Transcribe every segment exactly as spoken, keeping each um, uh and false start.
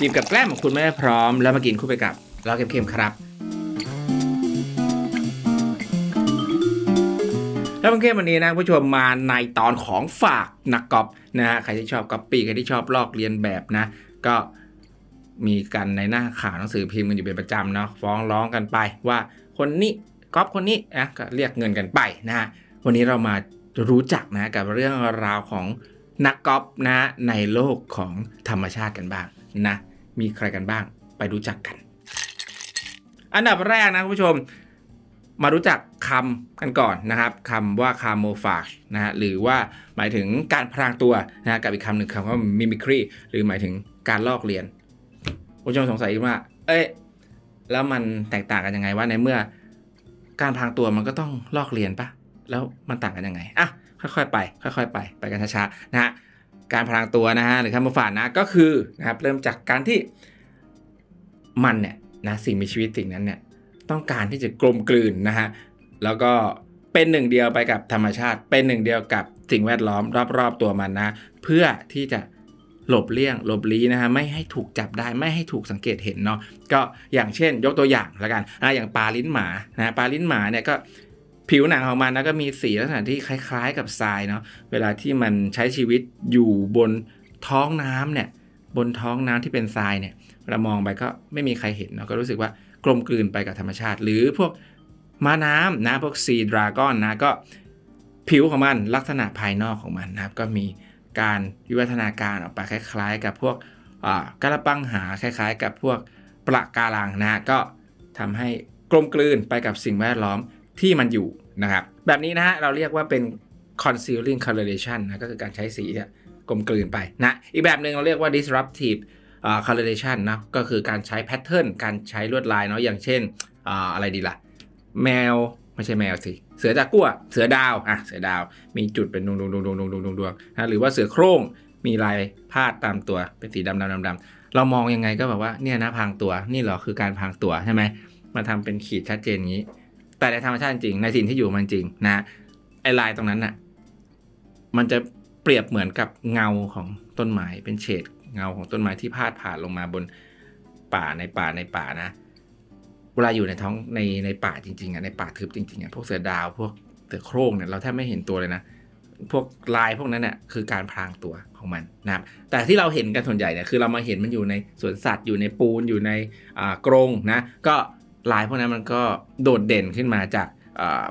หยิบกับแกล้มของคุณไม่ได้พร้อมแล้วมากินคู่ไปกับล้อเค็มๆครับแล้วเพื่อนๆวันนี้นะผู้ชมมาในตอนของฝากนักก๊อปนะฮะใครที่ชอบก๊อปปี้ใครที่ชอบลอกเลียนแบบนะก็มีกันในหน้าข่าวหนังสือพิมพ์กันอยู่เป็นประจำเนาะฟ้องร้องกันไปว่าคนนี้ก๊อปคนนี้นะก็เรียกเงินกันไปนะฮะวันนี้เรามารู้จักนะกับเรื่องราวของนักก๊อปนะในโลกของธรรมชาติกันบ้างนะมีใครกันบ้างไปรู้จักกันอันดับแรกนะคุณผู้ชมมารู้จักคำกันก่อนนะครับคำว่าคาโมฟาจนะฮะหรือว่าหมายถึงการพรางตัวนะกับอีกคำหนึ่งคำว่ามิมิครีหรือหมายถึงการลอกเลียนผู้ชมสงสัยว่าเอ๊ะแล้วมันแตกต่างกันยังไงว่าในเมื่อการพรางตัวมันก็ต้องลอกเลียนปะแล้วมันต่างกันยังไงอ่ะค่อยๆไปค่อยๆไปไปกันช้าๆนะฮะการพรางตัวนะฮะหรือคาโมฟาจนะก็คือนะครับเริ่มจากการที่มันเนี่ยนะสิ่งมีชีวิตสิ่งนั้นเนี่ยต้องการที่จะกลมกลืนนะฮะแล้วก็เป็นหนึ่งเดียวไปกับธรรมชาติเป็นหนึ่งเดียวกับสิ่งแวดล้อมรอบๆตัวมันนะเพื่อที่จะหลบเลี่ยงหลบลี้นะฮะไม่ให้ถูกจับได้ไม่ให้ถูกสังเกตเห็นเนาะก็อย่างเช่นยกตัวอย่างละกันนะอย่างปลาลิ้นหมานะปลาลิ้นหมาเนี่ยก็ผิวหนังของมันนะก็มีสีลักษณะที่คล้ายๆกับทรายเนาะเวลาที่มันใช้ชีวิตอยู่บนท้องน้ำเนี่ยบนท้องน้ำที่เป็นทรายเนี่ยเรามองไปก็ไม่มีใครเห็นเนาะก็รู้สึกว่ากลมกลืนไปกับธรรมชาติหรือพวกม้าน้ำนะพวกซีดราก้อนนะก็ผิวของมันลักษณะภายนอกของมันนะครับก็มีการวิวัฒนาการออกไปคล้ายๆกับพวกกระปังหาคล้ายๆกับพวกปลาการังนะก็ทำให้กลมกลืนไปกับสิ่งแวดล้อมที่มันอยู่นะครับแบบนี้นะฮะเราเรียกว่าเป็น concealing coloration นะก็คือการใช้สีเนี่ยกลมกลืนไปนะอีกแบบหนึ่งเราเรียกว่า disruptive coloration นะก็คือการใช้แพทเทิร์นการใช้ลวดลายเนาะอย่างเช่น อ, อะไรดีละ่ะแมวไม่ใช่แมวสิเสือตะกั่วเสือดาวอ่ะเสือดาวมีจุดเป็นดวงดวงดวงดวงดวงดวงดวงดวงนะหรือว่าเสือโคร่งมีลายพาดตามตัวเป็นสีดำดำดำดำเรามองยังไงก็แบบว่าเนี่ยนะพางตัวนี่เหรอคือการพางตัวใช่ไหมมาทำเป็นขีดชัดเจนอย่างนี้แต่ในธรรมชาติจริงในสิ่งที่อยู่มันจริงนะไอลายตรงนั้นน่ะมันจะเปรียบเหมือนกับเงาของต้นไม้เป็นเฉดเงาของต้นไม้ที่พาดผ่านลงมาบนป่าในป่าในป่านะเวลาอยู่ในท้องในในป่าจริงๆอ่ะในป่าทึบจริงๆอ่ะพวกเสือดาวพวกเสือโคร่งเนี่ยเราแทบไม่เห็นตัวเลยนะพวกลายพวกนั้นเนี่ยคือการพรางตัวของมันนะครับแต่ที่เราเห็นกันส่วนใหญ่เนี่ยคือเรามาเห็นมันอยู่ในสวนสัตว์อยู่ในปูนอยู่ในกรงนะก็ลายพวกนั้นมันก็โดดเด่นขึ้นมาจาก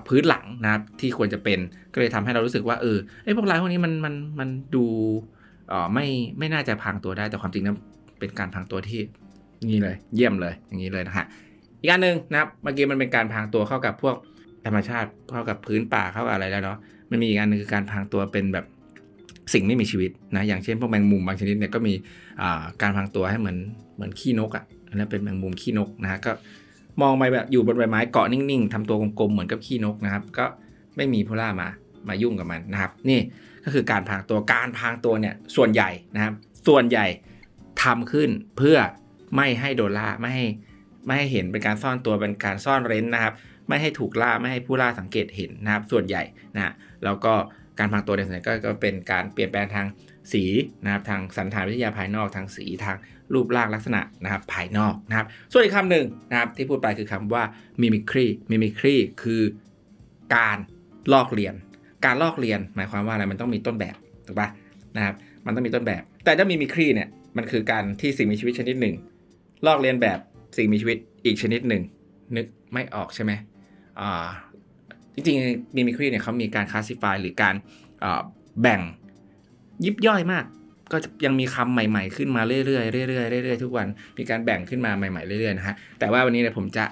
พื้นหลังนะครับที่ควรจะเป็นก็เลยทำให้เรารู้สึกว่าเออไอพวกลายพวกนี้มันมันมันดูอ๋อไม่ไม่น่าจะพางตัวได้แต่ความจริงนั้นเป็นการพางตัวที่นี่เลยเยี่ยมเลยอย่างนี้เลยนะฮะอีกอันหนึ่งนะครับเมื่อกี้มันเป็นการพางตัวเข้ากับพวกธรรมชาติเข้ากับพื้นป่าเข้ากับอะไรแล้วเนาะมันมีอีกอันนึงคือการพางตัวเป็นแบบสิ่งไม่มีชีวิตนะอย่างเช่นพวกแมงมุมบางชนิดเนี่ยก็มีอ่าการพางตัวให้เหมือนเหมือนขี้นกอ่ะนั่นเป็นแมงมุมขี้นกนะฮะก็มองไปแบบอยู่บนใบไม้เกาะนิ่งๆทำตัวกลมๆเหมือนกับขี้นกนะครับก็ไม่มีพล่ามามายุ่งกับมันนะครับนี่ก็คือการพรางตัวการพรางตัวเนี่ยส่วนใหญ่นะครับส่วนใหญ่ทำขึ้นเพื่อไม่ให้โดนล่าไม่ให้ไม่ให้เห็นเป็นการซ่อนตัวเป็นการซ่อนเร้นนะครับไม่ให้ถูกล่าไม่ให้ผู้ล่าสังเกตเห็นนะครับส่วนใหญ่นะแล้วก็การพรางตัวในส่วนใหญ่ก็เป็นการเปลี่ยนแปลงทางสีนะครับทางสันฐานวิทยาภายนอกทางสีทางรูปร่างลักษณะนะครับภายนอกนะครับส่วนอีกคำหนึ่งนะครับที่พูดไปคือคำว่า mimicry mimicry คือการลอกเลียนการลอกเลียนหมายความว่าอะไรมันต้องมีต้นแบบถูกป่ะนะครับมันต้องมีต้นแบบแต่ถ้ามีมิครีเนี่ยมันคือการที่สิ่งมีชีวิตชนิดหนึ่งลอกเลียนแบบสิ่งมีชีวิตอีกชนิดหนึ่งนึกไม่ออกใช่ไหมอ่าจริงๆมีมิครีเนี่ยเขามีการคลาสสิฟายหรือการแบ่งยิบย่อยมากก็ยังมีคำใหม่ๆขึ้นมาเรื่อยๆเรื่อยๆเรื่อยๆทุกวันมีการแบ่งขึ้นมาใหม่ๆเรื่อยๆนะฮะแต่ว่าวันนี้เนี่ยผมจะ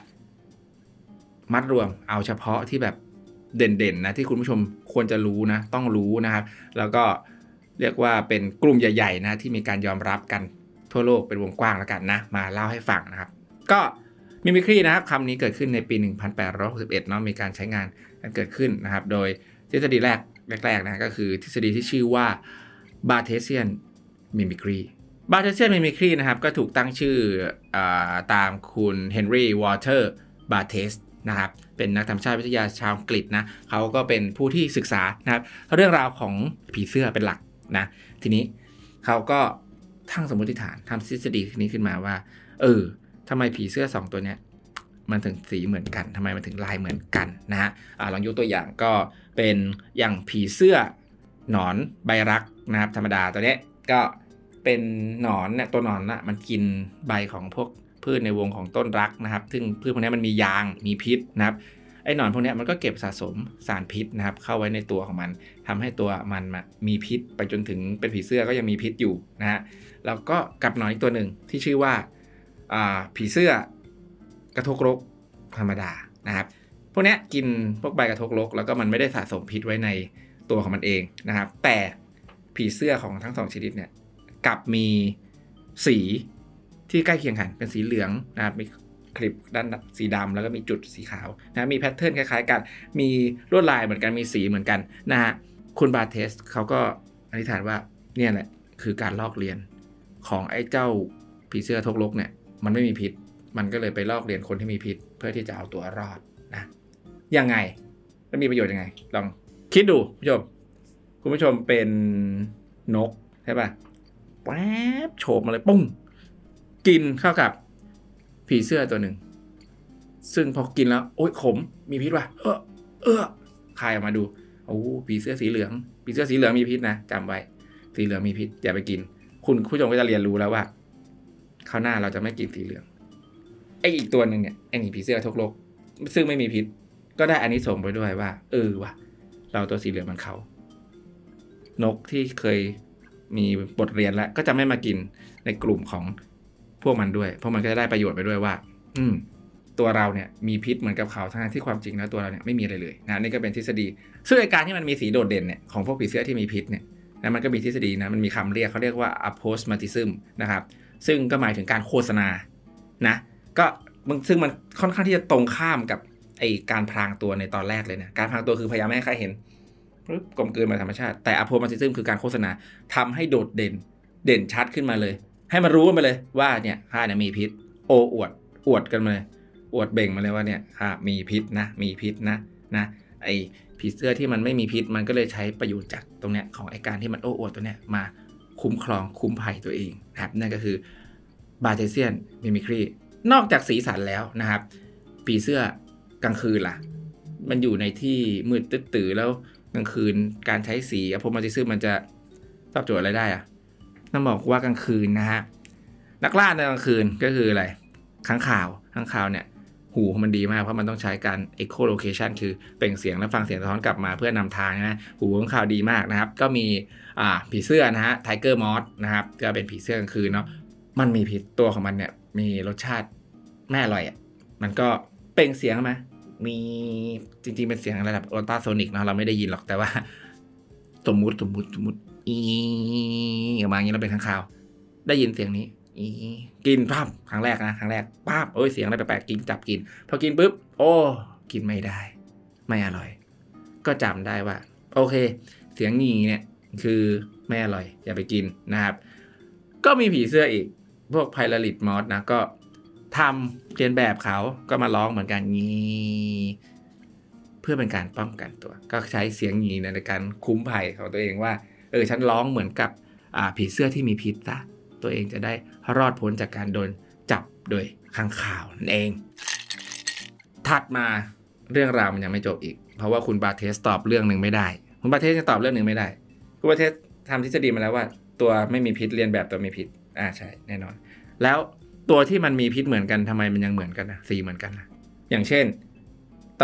มัดรวมเอาเฉพาะที่แบบเด่นๆนะที่คุณผู้ชมควรจะรู้นะต้องรู้นะครับแล้วก็เรียกว่าเป็นกลุ่มใหญ่ๆนะที่มีการยอมรับกันทั่วโลกเป็นวงกว้างแล้วกันนะมาเล่าให้ฟังนะครับก็มิมิครีนะครับคำนี้เกิดขึ้นในปีหนึ่งพันแปดร้อยหกสิบเอ็ดเนาะมีการใช้งานกันเกิดขึ้นนะครับโดยทฤษฎีแรกแรกๆนะก็คือทฤษฎีที่ชื่อว่าบาร์เทเซียนมิมิครีบาร์เทเซียนมิมิครีนะครับก็ถูกตั้งชื่อตามคุณเฮนรี่วอเตอร์บาร์เทสนะครับเป็นนักธรรมชาติวิทยาชาวอังกฤษนะเขาก็เป็นผู้ที่ศึกษานะครับเรื่องราวของผีเสื้อเป็นหลักนะทีนี้เขาก็ ทั้งสมมติฐานทำทฤษฎีนี้ขึ้นมาว่าเออทำไมผีเสื้อสองตัวเนี้ยมันถึงสีเหมือนกันทำไมมันถึงลายเหมือนกันนะฮะลองยกตัวอย่างก็เป็นอย่างผีเสื้อหนอนใบรักนะครับธรรมดาตัวเนี้ยก็เป็นหนอนเนี่ยตัวหนอนนะมันกินใบของพวกพืชในวงของต้นรักนะครับซึ่งพืชพวกนี้มันมียางมีพิษนะครับไอ้หนอนพวกนี้มันก็เก็บสะสมสารพิษนะครับเข้าไว้ในตัวของมันทำให้ตัวมันมีพิษไปจนถึงเป็นผีเสื้อก็ยังมีพิษอยู่นะฮะแล้วก็กับหนอนอีกตัวหนึ่งที่ชื่อว่าผีเสื้อกระทกรกธรรมดานะครับพวกนี้กินพวกใบกระทกรกแล้วก็มันไม่ได้สะสมพิษไว้ในตัวของมันเองนะครับแต่ผีเสื้อของทั้งสองชนิดเนี่ยกลับมีสีที่ใกล้เคียงกันเป็นสีเหลืองนะครับมีคลิปด้านสีดำแล้วก็มีจุดสีขาวนะมีแพทเทิร์นคล้ายๆกันมีลวดลายเหมือนกันมีสีเหมือนกันนะฮะคุณบาเทสเขาก็อธิษฐานว่าเนี่ยแหละคือการลอกเลียนของไอ้เจ้าผีเสื้อทกลกเนี่ยมันไม่มีพิษมันก็เลยไปลอกเลียนคนที่มีพิษเพื่อที่จะเอาตัวรอดนะยังไงแล้วมีประโยชน์ยังไงลองคิดดูผู้ชมคุณผู้ชมเป็นนกใช่ป่ะแป๊บโฉบมาเลยปุ้งกินเข้ากับผีเสื้อตัวหนึ่งซึ่งพอกินแล้วโอ๊ยขมมีพิษว่ะเออเออคายออกมาดูโอ้ผีเสื้อสีเหลืองผีเสื้อสีเหลืองมีพิษนะจำไว้สีเหลืองมีพิษอย่าไปกินคุณผู้ชมก็จะเรียนรู้แล้วว่าคราวหน้าเราจะไม่กินสีเหลืองไออีกตัวหนึ่งเนี่ยไอหนีผีเสื้อทกลกซึ่งไม่มีพิษก็ได้อานิสงส์ไปด้วยว่าเออว่ะเราตัวสีเหลืองมันเขานกที่เคยมีบทเรียนแล้วก็จะไม่มากินในกลุ่มของพวกมันด้วยเพราะมันก็จะได้ประโยชน์ไปด้วยว่าอืมตัวเราเนี่ยมีพิษเหมือนกับเขาทั้งที่ความจริงแล้วตัวเราเนี่ยไม่มีอะไรเลยนะนี่ก็เป็นทฤษฎีซึ่งไอ้การที่มันมีสีโดดเด่นเนี่ยของพวกผีเสื้อที่มีพิษเนี่ยนะมันก็มีทฤษฎีนะมันมีคำเรียกเขาเรียกว่า aphorismatism นะครับซึ่งก็หมายถึงการโฆษณานะก็ซึ่งมันค่อนข้างที่จะตรงข้ามกับไอ้การพรางตัวในตอนแรกเลยนะการพรางตัวคือพยายามไม่ให้ใครเห็นกลมกลืนมาธรรมชาติแต่ aphorismatism คือการโฆษณาทำให้โดดเด่นเด่นชัดขึ้นมาเลยให้มันรู้กันไปเลยว่าเนี่ยข้าเนี่ยมีพิษโอ้อวดอวดกันมาเลยอวดเบ่งมาเลยว่าเนี่ยข้ามีพิษนะมีพิษนะนะไอ้ผีเสื้อที่มันไม่มีพิษมันก็เลยใช้ประโยชน์จากตรงเนี้ยของไอ้การที่มันโอ้อวดตัวเนี้ยมาคุ้มครองคุ้มภัยตัวเองนะครับนั่นก็คือบาเทเซียนมิมิครีนอกจากสีสันแล้วนะครับผีเสื้อกลางคืนล่ะมันอยู่ในที่มืดตึ๊ดตื่นแล้วกลางคืนการใช้สีอะพอมาซื้อมันจะตอบโจทย์อะไรได้อะน้ำบอกว่ากลางคืนนะฮะนักล่าในกลางคืนก็คืออะไรค้างข่าวค้างข่าวเนี่ยหูมันดีมากเพราะมันต้องใช้การ echo location คือเปล่งเสียงและฟังเสียงสะท้อนกลับมาเพื่อนำทางนะหูค้างข่าวดีมากนะครับก็มีอ่าผีเสื้อนะฮะ tiger moth นะครับก็เป็นผีเสื้อกลางคืนเนาะมันมีพิษตัวของมันเนี่ยมีรสชาติแม่อร่อยอ่ะมันก็เปล่งเสียงมามีจริงๆเป็นเสียงระดับอัลตราโซนิกเนาะเราไม่ได้ยินหรอกแต่ว่าสมมุติสมมุติสมมุติอีออกมาอย่างนี้เราเป็นข้างข่าวได้ยินเสียงนี้อีกินปั๊บครั้งแรกนะครั้งแรกปั๊บโอ้ยเสียงอะไรแปลกๆกินจับกินพอกินปุ๊บโอ้กินไม่ได้ไม่อร่อยก็จำได้ว่าโอเคเสียงนี้เนี่ยคือไม่อร่อยอย่าไปกินนะครับก็มีผีเสื้ออีกพวกไพลาริดมอสนะก็ทำเรียนแบบเขาก็มาร้องเหมือนกันงี้เพื่อเป็นการป้องกันตัวก็ใช้เสียงงี้ในการคุ้มภัยของตัวเองว่าเออฉันร้องเหมือนกับผีเสื้อที่มีพิษซะตัวเองจะได้รอดพ้นจากการโดนจับโดยข้างข่าวนั่นเองถัดมาเรื่องราวมันยังไม่จบอีกเพราะว่าคุณบาเทสตอบเรื่องหนึ่งไม่ได้คุณบาเทสยังตอบเรื่องหนึ่งไม่ได้คุณบาเทสทำทฤษฎีมาแล้วว่าตัวไม่มีพิษเรียนแบบตัวมีพิษอ่าใช่แน่นอนแล้วตัวที่มันมีพิษเหมือนกันทำไมมันยังเหมือนกันนะสีเหมือนกันนะอย่างเช่น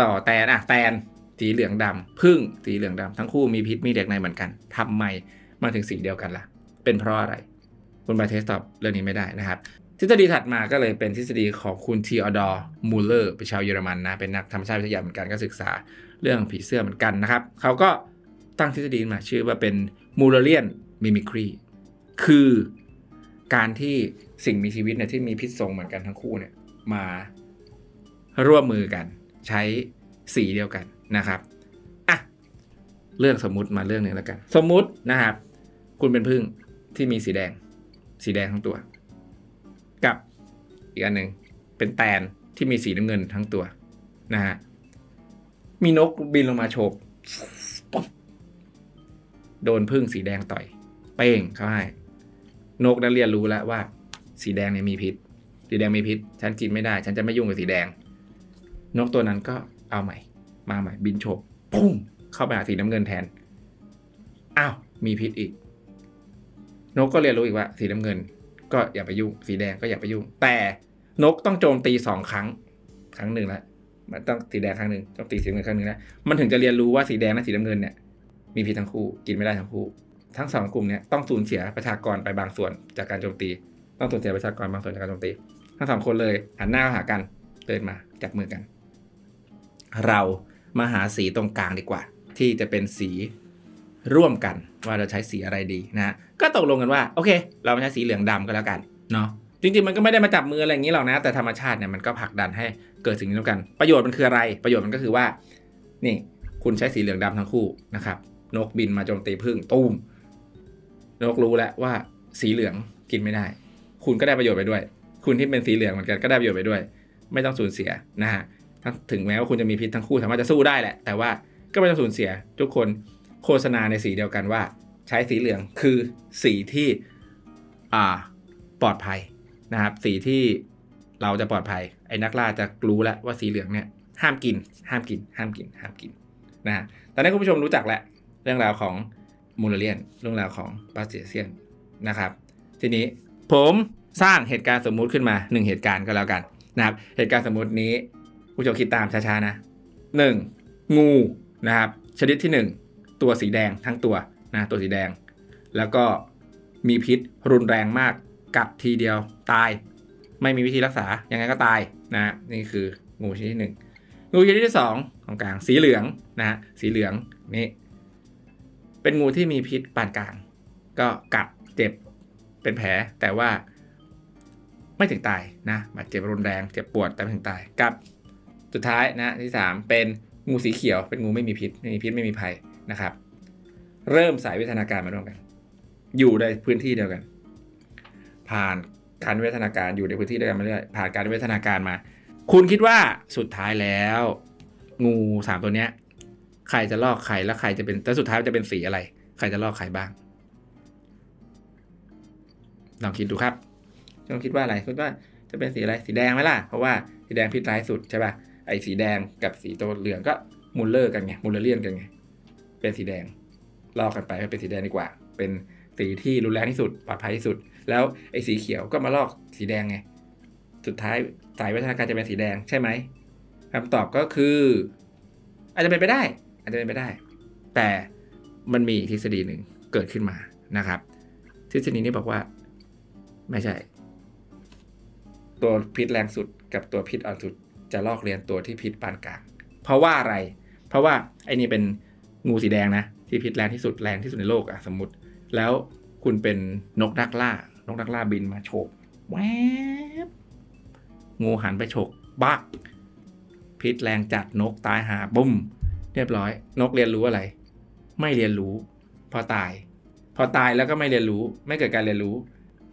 ต่อแตนอะแตนสีเหลืองดำผึ้งสีเหลืองดำทั้งคู่มีพิษมีเด็กในเหมือนกันทำไมมันถึงสีเดียวกันล่ะเป็นเพราะอะไรคุณบาเทสตอบเรื่องนี้ไม่ได้นะครับทฤษฎีถัดมาก็เลยเป็นทฤษฎีของคุณทีออดอร์มูลเลอร์เป็นชาวเยอรมันนะเป็นนักธรรมชาติวิทยาเหมือนกันก็ศึกษาเรื่องผีเสื้อเหมือนกันนะครับเขาก็ตั้งทฤษฎีมาชื่อว่าเป็นมูลเลอร์มิมิครีคือการที่สิ่งมีชีวิตเนี่ยที่มีพิษสงเหมือนกันทั้งคู่เนี่ยมาร่วมมือกันใช้สีเดียวกันนะครับอ่ะเรื่องสมมุติมาเรื่องหนึ่งแล้วกันสมมุตินะครับคุณเป็นผึ้งที่มีสีแดงสีแดงทั้งตัวกับอีกอันหนึ่งเป็นแตนที่มีสีน้ำเงินทั้งตัวนะฮะมีนกบินลงมาโฉบโดนผึ้งสีแดงต่อยเป้งเข้าให้ นกนั้นเรียนรู้แล้วว่าสีแดงเนี่ยมีพิษสีแดงมีพิษฉันกินไม่ได้ฉันจะไม่ยุ่งกับสีแดงนกตัวนั้นก็เอาใหม่มาใหม่บินโฉบปุ้งเข้าไปหาสีน้ำเงินแทนอ้าวมีพิษอีกนกก็เรียนรู้อีกว่าสีน้ำเงินก็อย่าไปยุ่งสีแดงก็อย่าไปยุ่งแต่นกต้องโจมตีสองครั้งครั้งหนึ่งแล้วมันต้องสีแดงครั้งหนึ่งต้องตีสีน้ำเงินครั้งหนึ่งนะมันถึงจะเรียนรู้ว่าสีแดงและสีน้ำเงินเนี่ยมีพิษทั้งคู่กินไม่ได้ทั้งคู่ทั้งสองกลุ่มเนี่ยต้องสูญเสียประชากรไปบางส่วนจากการโจมตีต้องสูญเสียประชากรบางส่วนจากการโจมตีทั้งสองคนเลยหันหน้าหากันเดินมาจับมือกันเรามาหาสีตรงกลางดีกว่าที่จะเป็นสีร่วมกันว่าเราใช้สีอะไรดีนะก็ตกลงกันว่าโอเคเราใช้สีเหลืองดำก็แล้วกันเนาะจริงๆมันก็ไม่ได้มาจับมืออะไรอย่างนี้หรอกนะแต่ธรรมชาติเนี่ยมันก็ผลักดันให้เกิดสิ่งนี้ร่วมกันประโยชน์มันคืออะไรประโยชน์มันก็คือว่านี่คุณใช้สีเหลืองดำทั้งคู่นะครับนกบินมาโจมตีผึ้งตูมนกรู้แล้วว่าสีเหลืองกินไม่ได้คุณก็ได้ประโยชน์ไปด้วยคุณที่เป็นสีเหลืองเหมือนกันก็ได้ประโยชน์ไปด้วยไม่ต้องสูญเสียนะฮะถึงแม้ว่าคุณจะมีพิษทั้งคู่สามารถจะสู้ได้แหละแต่ว่าก็ไม่ต้องสูญเสียทุกคนโฆษณาในสีเดียวกันว่าใช้สีเหลืองคือสีที่ปลอดภัยนะครับสีที่เราจะปลอดภัยไอ้นักล่าจะรู้แล้วว่าสีเหลืองเนี่ยห้ามกินห้ามกินห้ามกินห้ามกินนะฮะตอนนี้คุณผู้ชมรู้จักแหละเรื่องราวของมูลเลียนเรื่องราวของปาสเซียนนะครับทีนี้ผมสร้างเหตุการณ์สมมุติขึ้นมาหนึ่งเหตุการณ์ก็แล้วกันนะครับเหตุการณ์สมมุตินี้คุณผู้ชมคิดตามช้าๆนะหนึ่งงูนะครับชนิดที่หนึ่งตัวสีแดงทั้งตัวนะตัวสีแดงแล้วก็มีพิษรุนแรงมากกัดทีเดียวตายไม่มีวิธีรักษายังไงก็ตายนะนี่คืองูชนิดที่หนึ่งงูชนิดที่สองของกลางสีเหลืองนะสีเหลืองนี่เป็นงูที่มีพิษปานกลางก็กัดเจ็บเป็นแผลแต่ว่าไม่ถึงตายนะบาดเจ็บรุนแรงเจ็บปวดแต่ไม่ถึงตายกับสุดท้ายนะที่สามเป็นงูสีเขียวเป็นงูไม่มีพิษไม่มีพิษไม่มีภัยนะครับเริ่มสายวิทยาการมาร่วมกันอยู่ในพื้นที่เดียวกันผ่านการวิทยาการอยู่ในพื้นที่เดียวกันมาเรื่อยผ่านการวิทยาการมาคุณคิดว่าสุดท้ายแล้วงูสามตัวเนี้ยใครจะลอกใครและใครจะเป็นแต่สุดท้ายจะเป็นสีอะไรใครจะลอกใครบ้างลองคิดดูครับลองคิดว่าอะไรคิดว่าจะเป็นสีอะไรสีแดงไหมล่ะเพราะว่าสีแดงพิษร้ายสุดใช่ป่ะไอ้สีแดงกับสีตัวเหลืองก็มูลเลอร์กันไงมูลเลอร์เลียนกันไงเป็นสีแดงลอกกันไปให้เป็นสีแดงดีกว่าเป็นสีที่รุนแรงที่สุดปลอดภัยที่สุดแล้วไอ้สีเขียวก็มาลอกสีแดงไงสุดท้ายสายวิทยาการจะเป็นสีแดงใช่ไหมคำตอบก็คืออาจจะเป็นไปได้อาจจะเป็นไปได้แต่มันมีทฤษฎีหนึ่งเกิดขึ้นมานะครับทฤษฎีนี้บอกว่าไม่ใช่ตัวพิษแรงสุดกับตัวพิษอ่อนสุดจะลอกเลียนตัวที่พิษปานกลางเพราะว่าอะไรเพราะว่าไอ้นี่เป็นงูสีแดงนะที่พิษแรงที่สุดแรงที่สุดในโลกอะสมมติแล้วคุณเป็นนกนักล่านกนักล่าบินมาโฉบแวบงูหันไปโฉบบักพิษแรงจัดนกตายหาบุ้มเรียบร้อยนกเรียนรู้อะไรไม่เรียนรู้พอตายพอตายแล้วก็ไม่เรียนรู้ไม่เกิดการเรียนรู้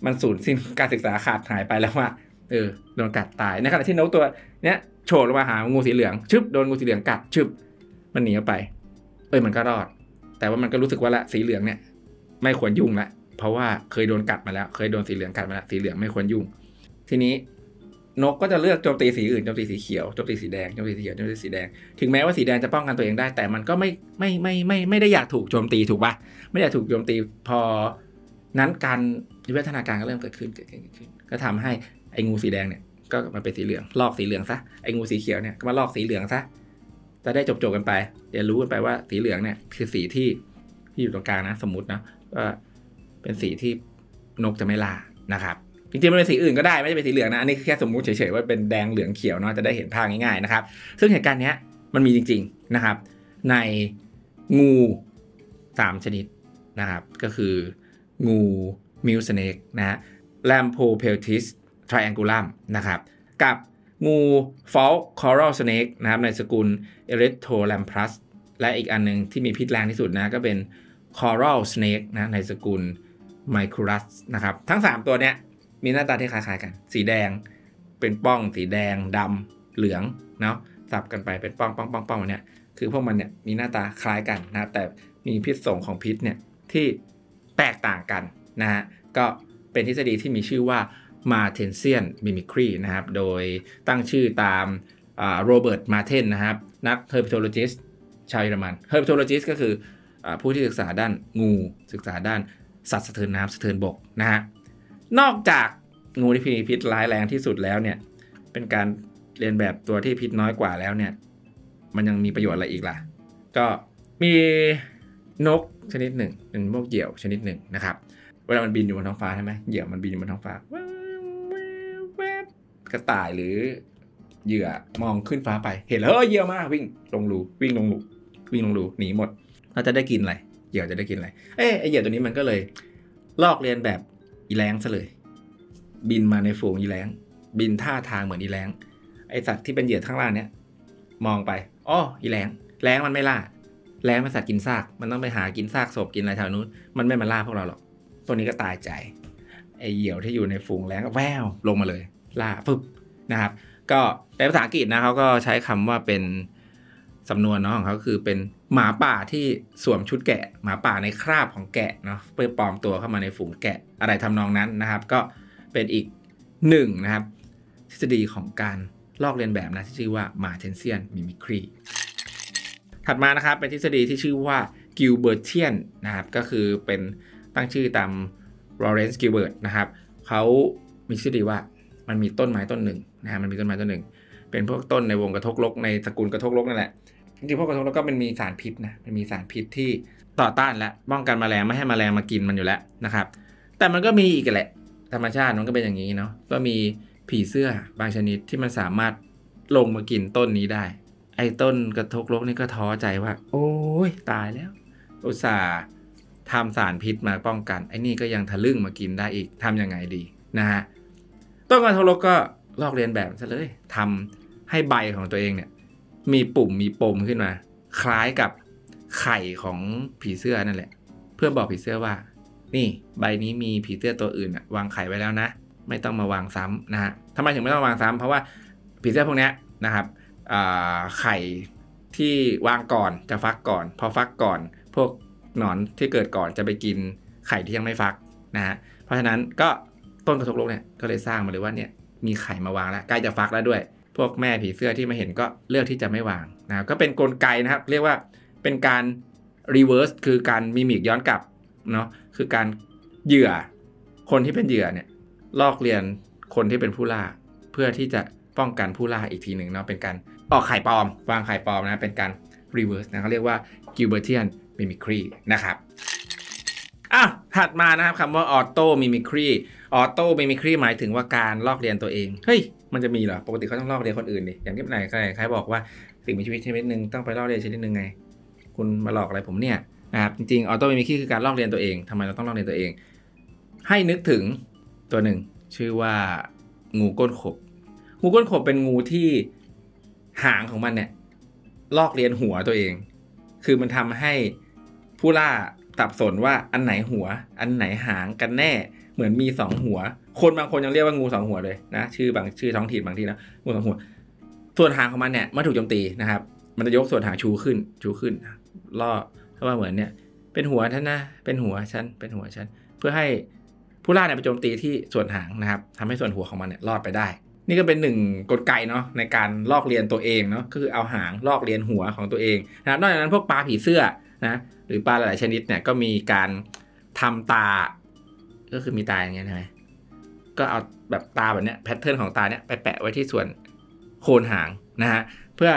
มันสูญสิ้นการศึกษาขาดหายไปแล้วว่าเออโดนกัดตายในขณะที่นกตัวเนี้ยโฉบลงมาหางูสีเหลืองชึบโดนงูสีเหลืองกัดชึบมันหนีออกไปเอ้ยมันก็รอดแต่ว่ามันก็รู้สึกว่าละสีเหลืองเนี่ยไม่ควรยุ่งละเพราะว่าเคยโดนกัดมาแล้วเคยโดนสีเหลืองกัดมาแล้วสีเหลืองไม่ควรยุ่งทีนี้นกก็จะเลือกโจมตีสีอื่นโจมตีสีเขียวโจมตีสีแดงโจมตีสีเขียวโจมตีสีแดงถึงแม้ว่าสีแดงจะป้องกันตัวเองได้แต่มันก็ไม่ไม่ไม่ไม่ไม่ได้อยากถูกโจมตีถูกป่ะไม่อยากถูกโจมตีพอนั้นการวิวัฒนาการก็เริ่มเกิดขึ้นเกิดขึ้นเกิดขึ้นก็ทำให้ไอ้งูสีแดงเนี่ยก็มาเป็นสีเหลืองลอกสีเหลืองซะไอ้งูสีเขียวเนี่ยก็มาลอกสีเหลืองซะจะได้จบๆกันไปเดี๋ยวรู้กันไปว่าสีเหลืองเนี่ยคือสีที่ที่อยู่ตรงกลางนะสมมตินะว่าเป็นสีที่นกจะไม่ล่านะครับจริงๆมันเป็นสีอื่นก็ได้ไม่ใช่เป็นสีเหลืองนะอันนี้แค่สมมุติเฉยๆว่าเป็นแดงเหลืองเขียวเนาะจะได้เห็นภาพง่ายๆนะครับซึ่งเหตุการณ์เนี้ยมันมีจริงๆนะครับในงูสามชนิดนะครับก็คืองูมิลสเนกนะฮะแลมโพเพลทิสไทรแองกูลัมนะครับกับงูฟอลคอรัลสเนกนะครับในสกุลเอริโทแลมพลัสและอีกอันนึงที่มีพิษแรงที่สุดนะก็เป็นคอรัลสเนกนะในสกุลไมคูรัสนะครับทั้งสามตัวเนี้ยมีหน้าตาที่คล้ายๆกันสีแดงเป็นป้องสีแดงดำเหลืองเนาะสับกันไปเป็นป้องป้องป้องป้องเนี่ยคือพวกมันเนี่ยมีหน้าตาคล้ายกันนะครับแต่มีพิษส่งของพิษเนี่ยที่แตกต่างกันนะฮะก็ เป็นทฤษฎีที่มีชื่อว่า Martensian Mimicry นะครับโดยตั้งชื่อตามโรเบิร์ตมาร์เทนนะครับนัก herpetologist ชาวเยอรมัน herpetologist ก็คือผู้ที่ศึกษาด้านงูศึกษาด้านสัตว์สะเทินน้ำสะเทินบกนะฮะนอกจากงูที่มีพิษร้ายแรงที่สุดแล้วเนี่ยเป็นการเรียนแบบตัวที่พิษน้อยกว่าแล้วเนี่ยมันยังมีประโยชน์อะไรอีกล่ะก็มีนกชนิดหนึ่งเป็นพวกเหยี่ยวชนิดหนึ่งนะครับเวลามันบินอยู่บนท้องฟ้าใช่ไหมเหยี่ยวมันบินอยู่บนท้องฟ้ากระต่ายหรือเหยื่อมองขึ้นฟ้าไปเห็นแล้วเหยี่ยวมากวิ่งลงรูวิ่งลงรูวิ่งลงรูหนีหมดเราจะได้กินอะไรเหยี่ยวจะได้กินอะไรเอ๊ะไอเหยี่ยวตัวนี้มันก็เลยลอกเรียนแบบอีแร้งซะเลยบินมาในฝูงอีแร้งบินท่าทางเหมือนอีแร้งไอสัตว์ที่เป็นเหยื่อข้างล่างเนี้ยมองไปอ๋ออีแร้งแร้งมันไม่ล่าแร้งมันสัตว์กินซากมันต้องไปหากินซากศพกินอะไรแถวนู้นมันไม่มาล่าพวกเราหรอกตัวนี้ก็ตายใจไอเหยี่ยวที่อยู่ในฝูงแร้งก็แววลงมาเลยล่าปึ๊บนะครับก็ในภาษาอังกฤษนะเขาก็ใช้คำว่าเป็นสำนวนเนาะของเขาคือเป็นหมาป่าที่สวมชุดแกะหมาป่าในคราบของแกะเนาะเพื่อปลอมตัวเข้ามาในฝูงแกะอะไรทำนองนั้นนะครับก็เป็นอีกหนึ่งนะครับทฤษฎีของการลอกเลียนแบบนะที่ชื่อว่า Martensian Mimicry ถัดมานะครับเป็นทฤษฎีที่ชื่อว่า Gilbertian นะครับก็คือเป็นตั้งชื่อตาม Lawrence Gilbert นะครับเขามีทฤษฎีว่ามันมีต้นไม้ต้นหนึ่งนะฮะมันมีต้นไม้ต้นหนึ่งเป็นพวกต้นในวงกระทกรกในตระกูลกระทกรกนั่นแหละจริงๆพวกกระทกรกก็มันมีสารพิษนะมันมีสารพิษที่ต่อต้านและป้องกันแมลงไม่ให้แมลงมากินมันอยู่แล้วนะครับแต่มันก็มีอีกแหละธรรมชาติมันก็เป็นอย่างนี้เนาะก็มีผีเสื้อบางชนิดที่มันสามารถลงมากินต้นนี้ได้ไอ้ต้นกระทกรกนี่ก็ท้อใจว่าโอ้ยตายแล้วอุตส่าห์ทำสารพิษมาป้องกันไอ้นี่ก็ยังทะลึ่งมากินได้อีกทำยังไงดีนะฮะต้นกระทกรกก็ลอกเรียนแบบซะเลยทำให้ใบของตัวเองเนี่ยมีปุ่มมีปมขึ้นมาคล้ายกับไข่ของผีเสื้อนั่นแหละเพื่อบอกผีเสื้อว่านี่ใบนี้มีผีเสื้อตัวอื่นวางไข่ไว้แล้วนะไม่ต้องมาวางซ้ำนะฮะทำไมถึงไม่ต้องวางซ้ำเพราะว่าผีเสื้อพวกนี้นะครับไข่ที่วางก่อนจะฟักก่อนพอฟักก่อนพวกหนอนที่เกิดก่อนจะไปกินไข่ที่ยังไม่ฟักนะฮะเพราะฉะนั้นก็ต้นกระทกรกเนี่ยก็เลยสร้างมาเลยว่าเนี่ยมีไข่มาวางแล้วใกล้จะฟักแล้วด้วยพวกแม่ผีเสื้อที่มาเห็นก็เลือกที่จะไม่วางนะก็เป็นกลไกนะครับเรียกว่าเป็นการรีเวิร์สคือการมิมิกย้อนกลับเนาะคือการเหยื่อคนที่เป็นเหยื่อเนี่ยลอกเลียนคนที่เป็นผู้ล่าเพื่อที่จะป้องกันผู้ล่าอีกทีหนึ่งเนาะเป็นการออกไข่ปลอมวางไข่ปลอมนะเป็นการรีเวิร์สนะเขาเรียกว่า Gilbertian Mimicry นะครับอ่ะถัดมานะครับคำว่า Auto Mimicry Auto Mimicry หมายถึงว่าการลอกเลียนตัวเองเฮ้ยมันจะมีเหรอปกติเขาต้องลอกเลียนคนอื่นดิอย่างที่ไหนใครใครบอกว่าสิ่งมีชีวิตชนิดหนึ่งต้องไปลอกเลียนชนิดหนึ่งไงคุณมาหลอกอะไรผมเนี่ยนะครับจริงๆ Auto Mimicry คือการลอกเลียนตัวเองทำไมเราต้องลอกเลียนตัวเองให้นึกถึงตัวหนึ่งชื่อว่างูก้นขบงูก้นขบเป็นงูที่หางของมันเนี่ยลอกเลียนหัวตัวเองคือมันทำให้ผู้ล่าสับสนว่าอันไหนหัวอันไหนหางกันแน่เหมือนมีสองหัวคนบางคนยังเรียกว่างูสองหัวเลยนะชื่อบางชื่อท้องถิ่นบางที่นะงูสองหัวส่วนหางของมันเนี่ยเมื่อถูกโจมตีนะครับมันจะยกส่วนหางชูขึ้นชูขึ้นล่อเพราะว่าเหมือนเนี่ยเป็นหัวท่านนะเป็นหัวฉันเป็นหัวฉันเพื่อให้ผู้ล่าเนี่ยไปโจมตีที่ส่วนหางนะครับทำให้ส่วนหัวของมันเนี่ยรอดไปได้นี่ก็เป็นหนึ่งกลไกเนาะในการลอกเลียนตัวเองเนาะก็คือเอาหางลอกเลียนหัวของตัวเองนะนอกจากนั้นพวกปลาผีเสื้อนะหรือปลาหลายชนิดเนี่ยก็มีการทำตาก็คือมีตาอย่างเงี้ยใช่ไหมก็เอาแบบตาแบบเนี้ยแพทเทิร์นของตาเนี้ยไปแปะไว้ที่ส่วนโคนหางนะฮะเพื่อ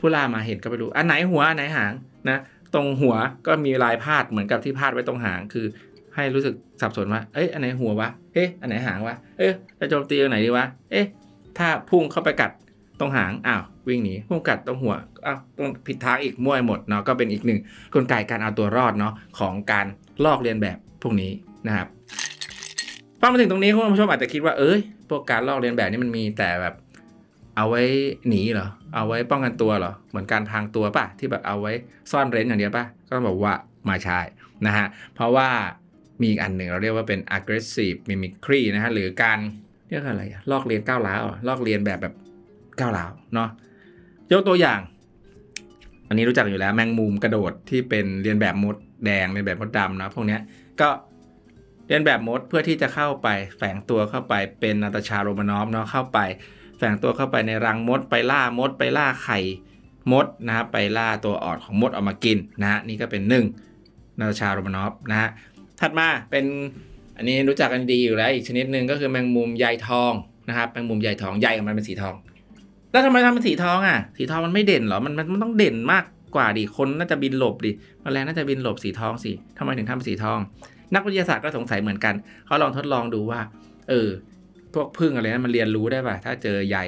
ผู้ล่ามาเห็นก็ไปดูอันไหนหัวอันไหนหางนะตรงหัวก็มีลายพาดเหมือนกับที่พาดไว้ตรงหางคือให้รู้สึกสับสนว่าเอ๊ะอันไหนหัววะเอ๊ะอันไหนหางวะเอ๊ะจะโจมตีอันไหนดีวะเอ๊ะถ้าพุ่งเข้าไปกัดตรงหางอ้าววิ่งหนีพุ่งกัดตรงหัวอ้าวตรงผิดทางอีกมั่วหมดเนาะก็เป็นอีกหนึ่งกลไกการเอาตัวรอดเนาะของการลอกเลียนแบบพวกนี้นะครับฟังมาถึงตรงนี้คุณผู้ชมอาจจะคิดว่าเอ้ยพวกการลอกเลียนแบบนี่มันมีแต่แบบเอาไว้หนีเหรอเอาไว้ป้องกันตัวเหรอเหมือนการพรางตัวป่ะที่แบบเอาไว้ซ่อนเร้นอย่างเดียวป่ะก็ต้องบอกว่าไม่ใช่นะฮะเพราะว่ามีอีกอันหนึ่งเราเรียกว่าเป็น aggressive mimicry นะฮะหรือการเรียกอะไรลอกเลียนก้าวร้าวลอกเลียนแบบแบบก้าวร้าวเนาะยกตัวอย่างอันนี้รู้จักอยู่แล้วแมงมุมกระโดดที่เป็นเลียนแบบมดแดงเลียนแบบมดดำนะพวกนี้ก็ เรียนแบบมดเพื่อที่จะเข้าไปแฝงตัวเข้าไปเป็นนาตาชา โรมานอฟเนาะเข้าไปแฝงตัวเข้าไปในรังมดไปล่ามดไปล่าไข่มดนะครับไปล่าตัวอ่อนของมดออกมากินนะฮะนี่ก็เป็นหนึ่งนาตาชา โรมานอฟนะฮะถัดมาเป็นอันนี้รู้จักกันดีอยู่แล้วอีกชนิดหนึ่งก็คือแมงมุมใยทองนะครับแมงมุมใยทองใยของมันเป็นสีทองแล้วทำไมทำเป็นสีทองอ่ะสีทองมันไม่เด่นหรอมันมันต้องเด่นมากกว่าดิคนน่าจะบินหลบดิแมลงน่าจะบินหลบสีทองสิทำไมถึงทำเป็นสีทองนักวิทยาศาสตร์ก็สงสัยเหมือนกันเขาลองทดลองดูว่าเออพวกพึ่งอะไรนั้นมันเรียนรู้ได้ป่ะถ้าเจอใย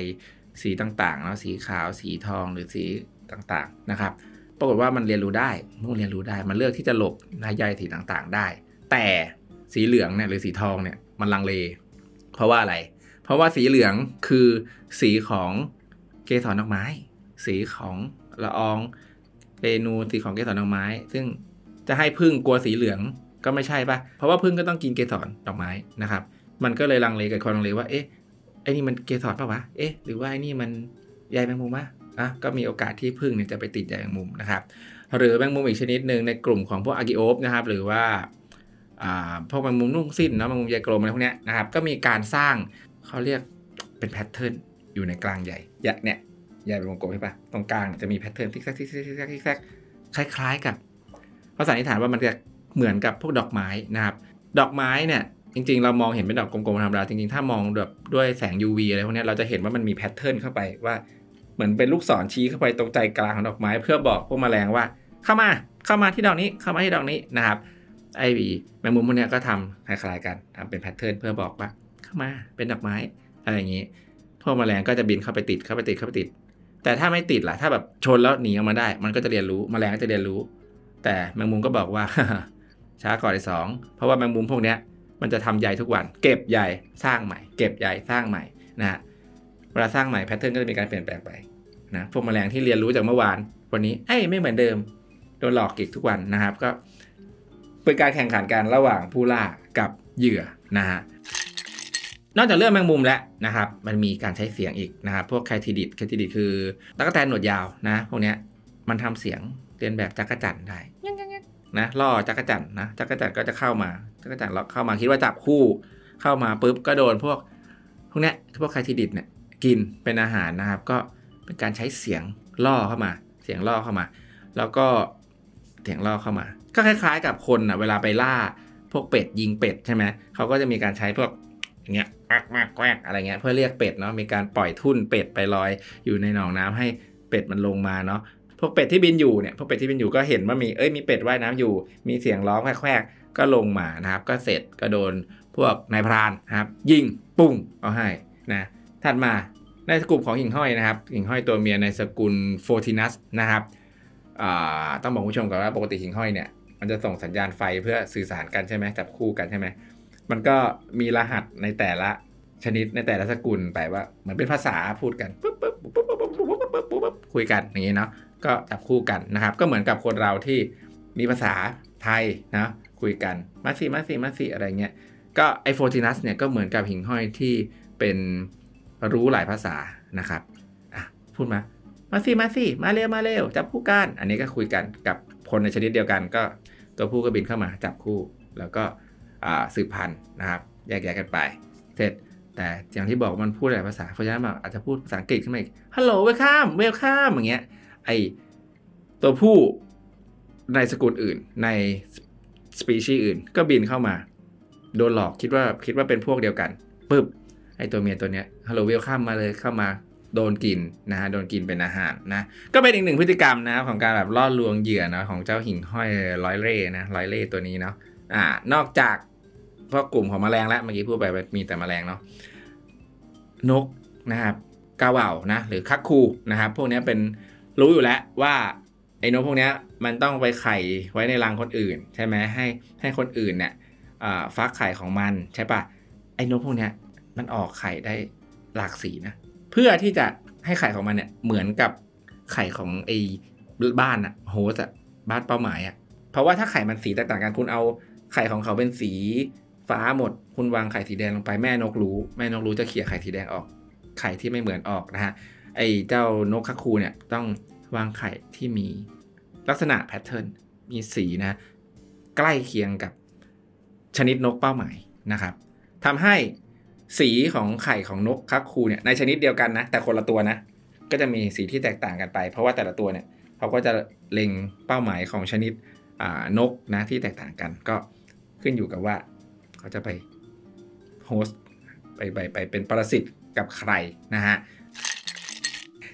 สีต่างๆแล้วสีขาวสีทองหรือสีต่างๆนะครับปรากฏว่ามันเรียนรู้ได้มันเรียนรู้ได้มันเลือกที่จะหลบใยสีต่างๆได้แต่สีเหลืองเนี่ยหรือสีทองเนี่ยมันลังเลเพราะว่าอะไรเพราะว่าสีเหลืองคือสีของเกสรดอกไม้สีของละอองเรนูสีของเกสรดอกไม้ซึ่งจะให้พึ่งกลัวสีเหลืองก็ไม่ใช่ปะเพราะว่าพึ่งก็ต้องกินเกสรดอกไม้นะครับมันก็เลยลังเลกับความลังเลว่าเอ๊ะไอ้นี่มันเกสรป่ะวะเอ๊ะหรือว่าไอ้นี่มันใยแมงมุมป่ะอ่ะก็มีโอกาสที่พึ่งเนี่ยจะไปติดใยแมงมุมนะครับหรือแมงมุมอีกชนิดหนึ่งในกลุ่มของพวกอากิโอฟนะครับหรือว่าอ่าพวกแมงมุมนุ่งสิ้นเนาะแมงมุมใยกลมอะไรพวกเนี้ยนะครับก็มีการสร้างเขาเรียกเป็นแพทเทิร์นอยู่ในกลางใยเนี่ยใยเป็นวงกลมใช่ปะตรงกลางจะมีแพทเทิร์นซิกแซกซิกแซกซิกแซกซิกแซกคล้ายๆกับเขาสันนิษฐานว่ามันจะเหมือนกับพวกดอกไม้นะครับดอกไม้เนี่ยจริงๆเรามองเห็นเป็นดอกกลมๆธรรมดาจริงๆถ้ามองแบบด้วยแสง ยู วี อะไรพวกนี้เราจะเห็นว่ามันมีแพทเทิร์นเข้าไปว่าเหมือนเป็นลูกศรชี้เข้าไปตรงใจกลางของดอกไม้เพื่อบอกพวกแมลงว่าเข้ามาเข้ามาที่ดอกนี้เข้ามาที่ดอกนี้นะครับไอวีแมงมุมพวกนี้ก็ทำคล้ายๆกันทำเป็นแพทเทิร์นเพื่อบอกว่าเข้ามาเป็นดอกไม้อะไรอย่างนี้พวกแมลงก็จะบินเข้าไปติดเข้าไปติดเข้าไปติดแต่ถ้าไม่ติดล่ะถ้าแบบชนแล้วหนีออกมาได้มันก็จะเรียนรู้แมลงก็จะเรียนรู้แต่แมงมุมก็บอกว่าช้าก่อนไอ้สองเพราะว่าแมงมุมพวกนี้มันจะทำใยทุกวันเก็บใยสร้างใหม่เก็บใยสร้างใหม่นะฮะเวลาสร้างใหม่แพทเทิร์นก็จะมีการเปลี่ยนแปลงไปนะพวกแมลงที่เรียนรู้จากเมื่อวานวันนี้เอ้ยไม่เหมือนเดิมโดนหลอกอีกทุกวันนะครับก็เป็นการแข่งขันกันระหว่างผู้ล่ากับเหยื่อนะฮะนอกจากเรื่องแมงมุมแล้วนะครับมันมีการใช้เสียงอีกนะครับพวกแคทิดิดแคทิดิดคือตั๊กแตนหนวดยาวนะพวกเนี้ยมันทำเสียงเรียนแบบจักรจั่นได้นะล่อจักรจั่นนะจักรจั่นก็จะเข้ามาจักรจั่นเราเข้ามาคิดว่าจับคู่เข้ามาปุ๊บก็โดนพวกพวกเนี้ยพวกแคทิดิดเนี่ยกินเป็นอาหารนะครับก็เป็นการใช้เสียงล่อเข้ามาเสียงล่อเข้ามาแล้วก็เสียงล่อเข้ามาก็คล้ายๆกับคนอ่ะเวลาไปล่าพวกเป็ดยิงเป็ดใช่ไหมเขาก็จะมีการใช้พวกอย่างเงี้ยแกล้งแกล้งอะไรเงี้ยเพื่อเรียกเป็ดเนาะมีการปล่อยทุ่นเป็ดไปลอยอยู่ในหนองน้ำให้เป็ดมันลงมาเนาะพวกเป็ดที่บินอยู่เนี่ยพวกเป็ดที่บินอยู่ก็เห็นว่ามีเอ้ยมีเป็ดว่ายน้ำอยู่มีเสียงร้องแควกก็ลงมานะครับก็เสร็จก็โดนพวกนายพรานนะครับยิงปุ้งเอาให้นะถัดมาในกลุ่มของหิ่งห้อยนะครับหิ่งห้อยตัวเมียในสกุลโฟทินัสนะครับต้องบอกผู้ชมก่อนว่าปกติหิ่งห้อยเนี่ยมันจะส่งสัญญาณไฟเพื่อสื่อสารกันใช่ไหมจับคู่กันใช่ไหมมันก็มีรหัสในแต่ละชนิดในแต่ละสกุลไปว่าเหมือนเป็นภาษาพูดกันปุ๊บปุ๊บปุ๊บปุ๊บปุ๊บปุ๊บปุ๊บปุ๊บปุ๊บคุยกันอย่างนี้เนาะก็จับคู่กันนะครับก็เหมือนกับคนเราที่มีภาษาไทยนะคุยกันมาสิมาสิมาสิอะไรเงี้ยก็ไอโฟตินัสเนี่ยก็เหมือนกับหิ่งห้อยที่เป็นรู้หลายภาษานะครับอ่ะพูดมามาสิมาสิมาเร็วมาเร็วจับคู่กันอันนี้ก็คุยกันกับคนในชนิดเดียวกันก็ตัวผู้ก็บินเข้ามาจับคู่แล้วก็สืบพันธุ์นะครับแยกแยะกันไปเสร็จแต่อย่างที่บอกมันพูดหลายภาษาเพราะฉะนั้นอาจจะพูดภาษาอังกฤษขึ้นมาอีก hello welcome welcome อย่างเงี้ยไอตัวผู้ในสกุลอื่นในสปีชีส์อื่นก็บินเข้ามาโดนหลอกคิดว่าคิดว่าเป็นพวกเดียวกันปึ๊บไอตัวเมียตัวเนี้ย hello welcome มาเลยเข้ามาโดนกินนะฮะโดนกินเป็นอาหารนะก็เป็นอีกหนึ่งพฤติกรรมนะของการแบบล่อลวงเหยื่อนะของเจ้าหิ่งห้อยร้อยเล่นะร้อยเล่ตัวนี้เนาะอ่านอกจากพวกกลุ่มของแมลงแล้วเมื่อกี้พูดไปมีแต่แมลงเนาะนกนะครับกาเหว่านะหรือคักคูนะครับพวกนี้เป็นรู้อยู่แล้วว่าไอ้นกพวกนี้มันต้องไปไข่ไว้ในรังคนอื่นใช่ไหมให้ให้คนอื่นเนี่ยฟักไข่ของมันใช่ปะไอ้นกพวกนี้มันออกไข่ได้หลากสีนะเพื่อที่จะให้ไข่ของมันเนี่ยเหมือนกับไข่ของไอ้บ้านอะโฮสอะบ้านเป้าหมายอะเพราะว่าถ้าไข่มันสีแตกต่างกันคุณเอาไข่ของเขาเป็นสีฟ้าหมดคุณวางไข่สีแดงลงไปแม่นกรู้แม่นกรู้จะเขี่ยไข่สีแดงออกไข่ที่ไม่เหมือนออกนะฮะไอ้เจ้านกคักคูเนี่ยต้องวางไข่ที่มีลักษณะแพทเทิร์นมีสีนะใกล้เคียงกับ ชนิดนกเป้าหมายนะครับทำให้สีของไข่ของนกคัคคูเนี่ยในชนิดเดียวกันนะแต่คนละตัวนะก็จะมีสีที่แตกต่างกันไปเพราะว่าแต่ละตัวเนี่ยเขาก็จะเล็งเป้าหมายของชนิดนกนะที่แตกต่างกันก็ขึ้นอยู่กับว่าเขาจะไปโฮสต์ไปไปไปเป็นปรสิตกับใครนะฮะ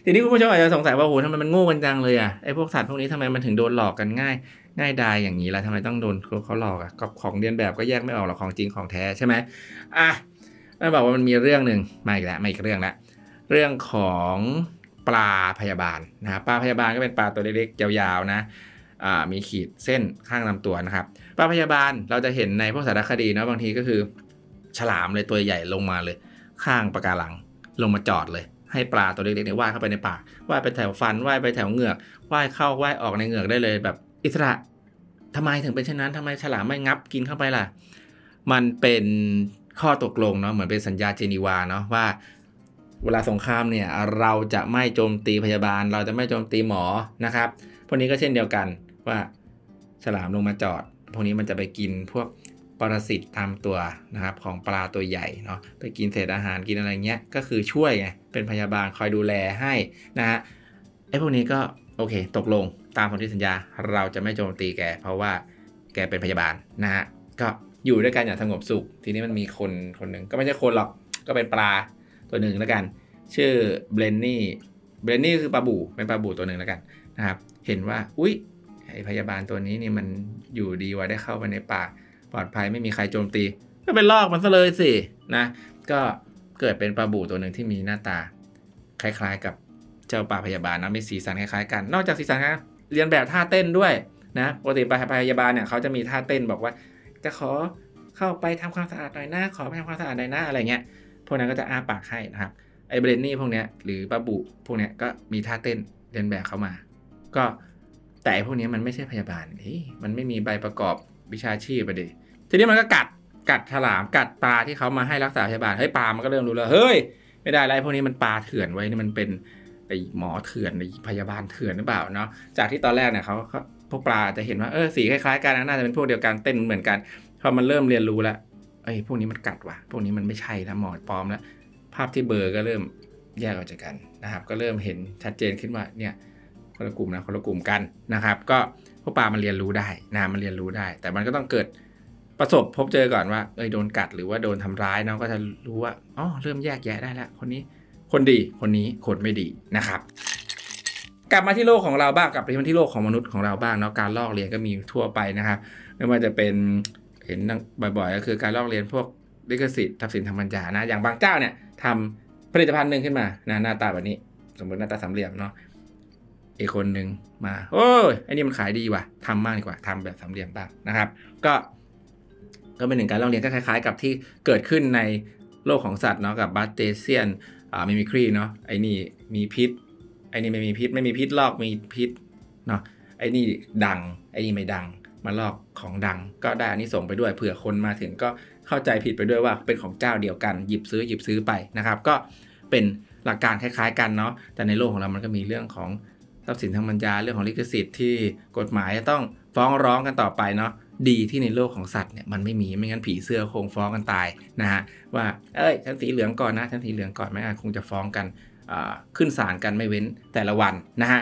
ทีนี้คุณผู้ชมอาจจะสงสัยว่าโหทำไมมันโง่กันจังเลยอ่ะไอพวกสัตว์พวกนี้ทำไมมันถึงโดนหลอกกันง่ายง่ายดายอย่างนี้ล่ะทำไมต้องโดนเขาหลอกอ่ะกับของเรียนแบบก็แยกไม่ออกหรอกของจริงของแท้ใช่ไหมอ่ะมันบอกว่ามันมีเรื่องหนึ่งมาอีกแล้วมาอีกเรื่องละเรื่องของปลาพยาบาลนะปลาพยาบาลก็เป็นปลาตัวเล็กๆยาวๆนะมีขีดเส้นข้างลำตัวนะครับปลาพยาบาลเราจะเห็นในพวกสารคดีนะบางทีก็คือฉลามเลยตัวใหญ่ลงมาเลยข้างปะการังลงมาจอดเลยให้ปลาตัวเล็กๆเนี่ยว่ายเข้าไปในปากว่ายไปแถวฟันว่ายไปแถวเหงือกว่ายเข้าว่ายออกในเหงือกได้เลยแบบอิสระทำไมถึงเป็นเช่นนั้นทำไมฉลามไม่งับกินเข้าไปล่ะมันเป็นข้อตกลงเนาะเหมือนเป็นสัญญาเจนีวาเนาะว่าเวลาสงครามเนี่ยเราจะไม่โจมตีพยาบาลเราจะไม่โจมตีหมอนะครับพวกนี้ก็เช่นเดียวกันว่าฉลามลงมาจอดพวกนี้มันจะไปกินพวกปรสิตตามตัวนะครับของปลาตัวใหญ่เนาะไปกินเศษอาหารกินอะไรเงี้ยก็คือช่วยไงเป็นพยาบาลคอยดูแลให้นะฮะไอ้พวกนี้ก็โอเคตกลงตามสนธิสัญญาเราจะไม่โจมตีแกเพราะว่าแกเป็นพยาบาลนะฮะก็อยู่ด้วยกันอย่างสงบสุขทีนี้มันมีคนคนหนึ่งก็ไม่ใช่คนหรอกก็เป็นปลาตัวหนึ่งแล้วกันชื่อเบรนนี่เบรนนี่คือปลาบู่เป็นปลาบู่ตัวหนึ่งแล้วกันนะครับเห็นว่าอุ๊ยไอ้พยาบาลตัวนี้นี่มันอยู่ดีว่าได้เข้าไปในป่าปลอดภัยไม่มีใครโจมตีก็เป็นลอกมันซะเลยสินะก็เกิดเป็นปลาบู่ตัวหนึ่งที่มีหน้าตาคล้ายๆกับเจ้าปลาพยาบาลนะมีสีสันคล้ายๆกันนอกจากสีสันนะเรียนแบบท่าเต้นด้วยนะปกติปลาพยาบาลเนี่ยเขาจะมีท่าเต้นบอกว่าจะขอเข้าไปทำความสะอาดหน่อยนะขอไปทำความสะอาดหน่อยนะอะไรเงี้ยพวกนั้นก็จะอ้าปากให้นะครับไอเบรนนี่พวกเนี้ยหรือปลาบู่พวกเนี้ยก็มีท่าเต้นเรียนแบบเข้ามาก็แต่พวกนี้มันไม่ใช่พยาบาลมันไม่มีใบประกอบวิชาชีพไปดิทีนี้มันก็กัดกัดฉลามกัดปลาที่เขามาให้รักษาพยาบาลเฮ้ยปลามันก็เริ่มรู้แล้วเฮ้ยไม่ได้ไรพวกนี้มันปลาเถื่อนไว้นี่มันเป็นไอหมอเถื่อนไอพยาบาลเถื่อนหรือเปล่าเนาะจากที่ตอนแรกเนี่ยเขาพวกปลาจะเห็นว่าเออสีคล้ายๆกันน่าจะเป็นพวกเดียวกันเต้นเหมือนกันพอมันเริ่มเรียนรู้แล้วไอ้พวกนี้มันกัดว่ะพวกนี้มันไม่ใช่แล้วหมอปลอมแล้วภาพที่เบอร์ก็เริ่มแยกออกจากกันนะครับก็เริ่มเห็นชัดเจนขึ้นว่าเนี่ยคนละกลุ่มนะคนละกลุ่มกันนะครับก็พวกปลามันเรียนรู้ได้นะมันเรียนรู้ได้แต่มันก็ต้องเกิดประสบพบเจอก่อนว่าเอ้ยโดนกัดหรือว่าโดนทำร้ายเนาะก็จะรู้ว่าอ๋อเริ่มแยกแยะได้แล้วคนนี้คนดีคนนี้คนไม่ดีนะครับกลับมาที่โลกของเราบ้างกลับไปที่โลกของมนุษย์ของเราบ้างเนาะการลอกเรียนก็มีทั่วไปนะครับไม่ว่าจะเป็นเห็นบ่อยๆก็คือการลอกเรียนพวกลิขสิทธิ์ทรัพย์สินทางปัญญานะอย่างบางเจ้าเนี่ยทำผลิตภัณฑ์หนึ่งขึ้นมานะหน้าตาแบบนี้สมมติหน้าตาสามเหลี่ยมเนาะอีกคนหนึ่งมาโอ้ยไอ้นี่มันขายดีว่ะทำมากดีกว่าทำแบบสามเหลี่ยมบ้างนะครับก็ก็เป็นหนึ่งการลอกเรียนก็คล้ายๆกับที่เกิดขึ้นในโลกของสัตว์เนาะกับบาสเตเซียนอ่ามิมิครีเนาะไอ้นี่มีพิษไอ้นี่ไม่มีพิษไม่มีพิษลอกมีพิษเนาะไอ้นี่ดังไอ้นี่ไม่ดังมาลอกของดังก็ได้อันนี้ส่งไปด้วยเผื่อคนมาถึงก็เข้าใจผิดไปด้วยว่าเป็นของเจ้าเดียวกันหยิบซื้อหยิบซื้อไปนะครับก็เป็นหลักการคล้ายๆกันเนาะแต่ในโลกของเรามันก็มีเรื่องของทรัพย์สินทางปัญญาเรื่องของลิขสิทธิ์ที่กฎหมายจะต้องฟ้องร้องกันต่อไปเนาะดีที่ในโลกของสัตว์เนี่ยมันไม่มีไม่งั้นผีเสื้อคงฟ้องกันตายนะฮะว่าเอ้ยฉันสีเหลืองก่อนนะฉันสีเหลืองก่อนไม่งั้นคงจะฟ้องกันขึ้นศาลกันไม่เว้นแต่ละวันนะฮะ